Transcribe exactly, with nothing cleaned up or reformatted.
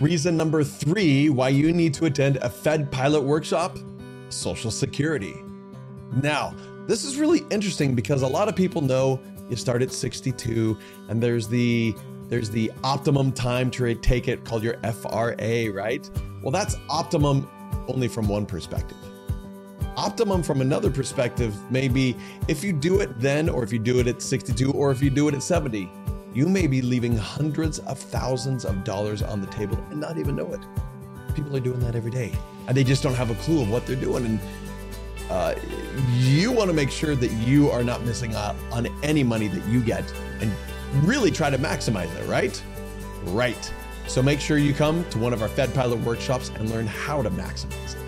Reason number three why you need to attend a FedPilot workshop, Social Security. Now, this is really interesting because a lot of people know you start at sixty-two and there's the, there's the optimum time to take it called your F R A, right? Well, that's optimum only from one perspective. Optimum from another perspective may be if you do it then, or if you do it at sixty-two, or if you do it at seventy. You may be leaving hundreds of thousands of dollars on the table and not even know it. People are doing that every day, and they just don't have a clue of what they're doing. And uh, you want to make sure that you are not missing out on any money that you get and really try to maximize it, right? Right. So make sure you come to one of our FedPilot workshops and learn how to maximize it.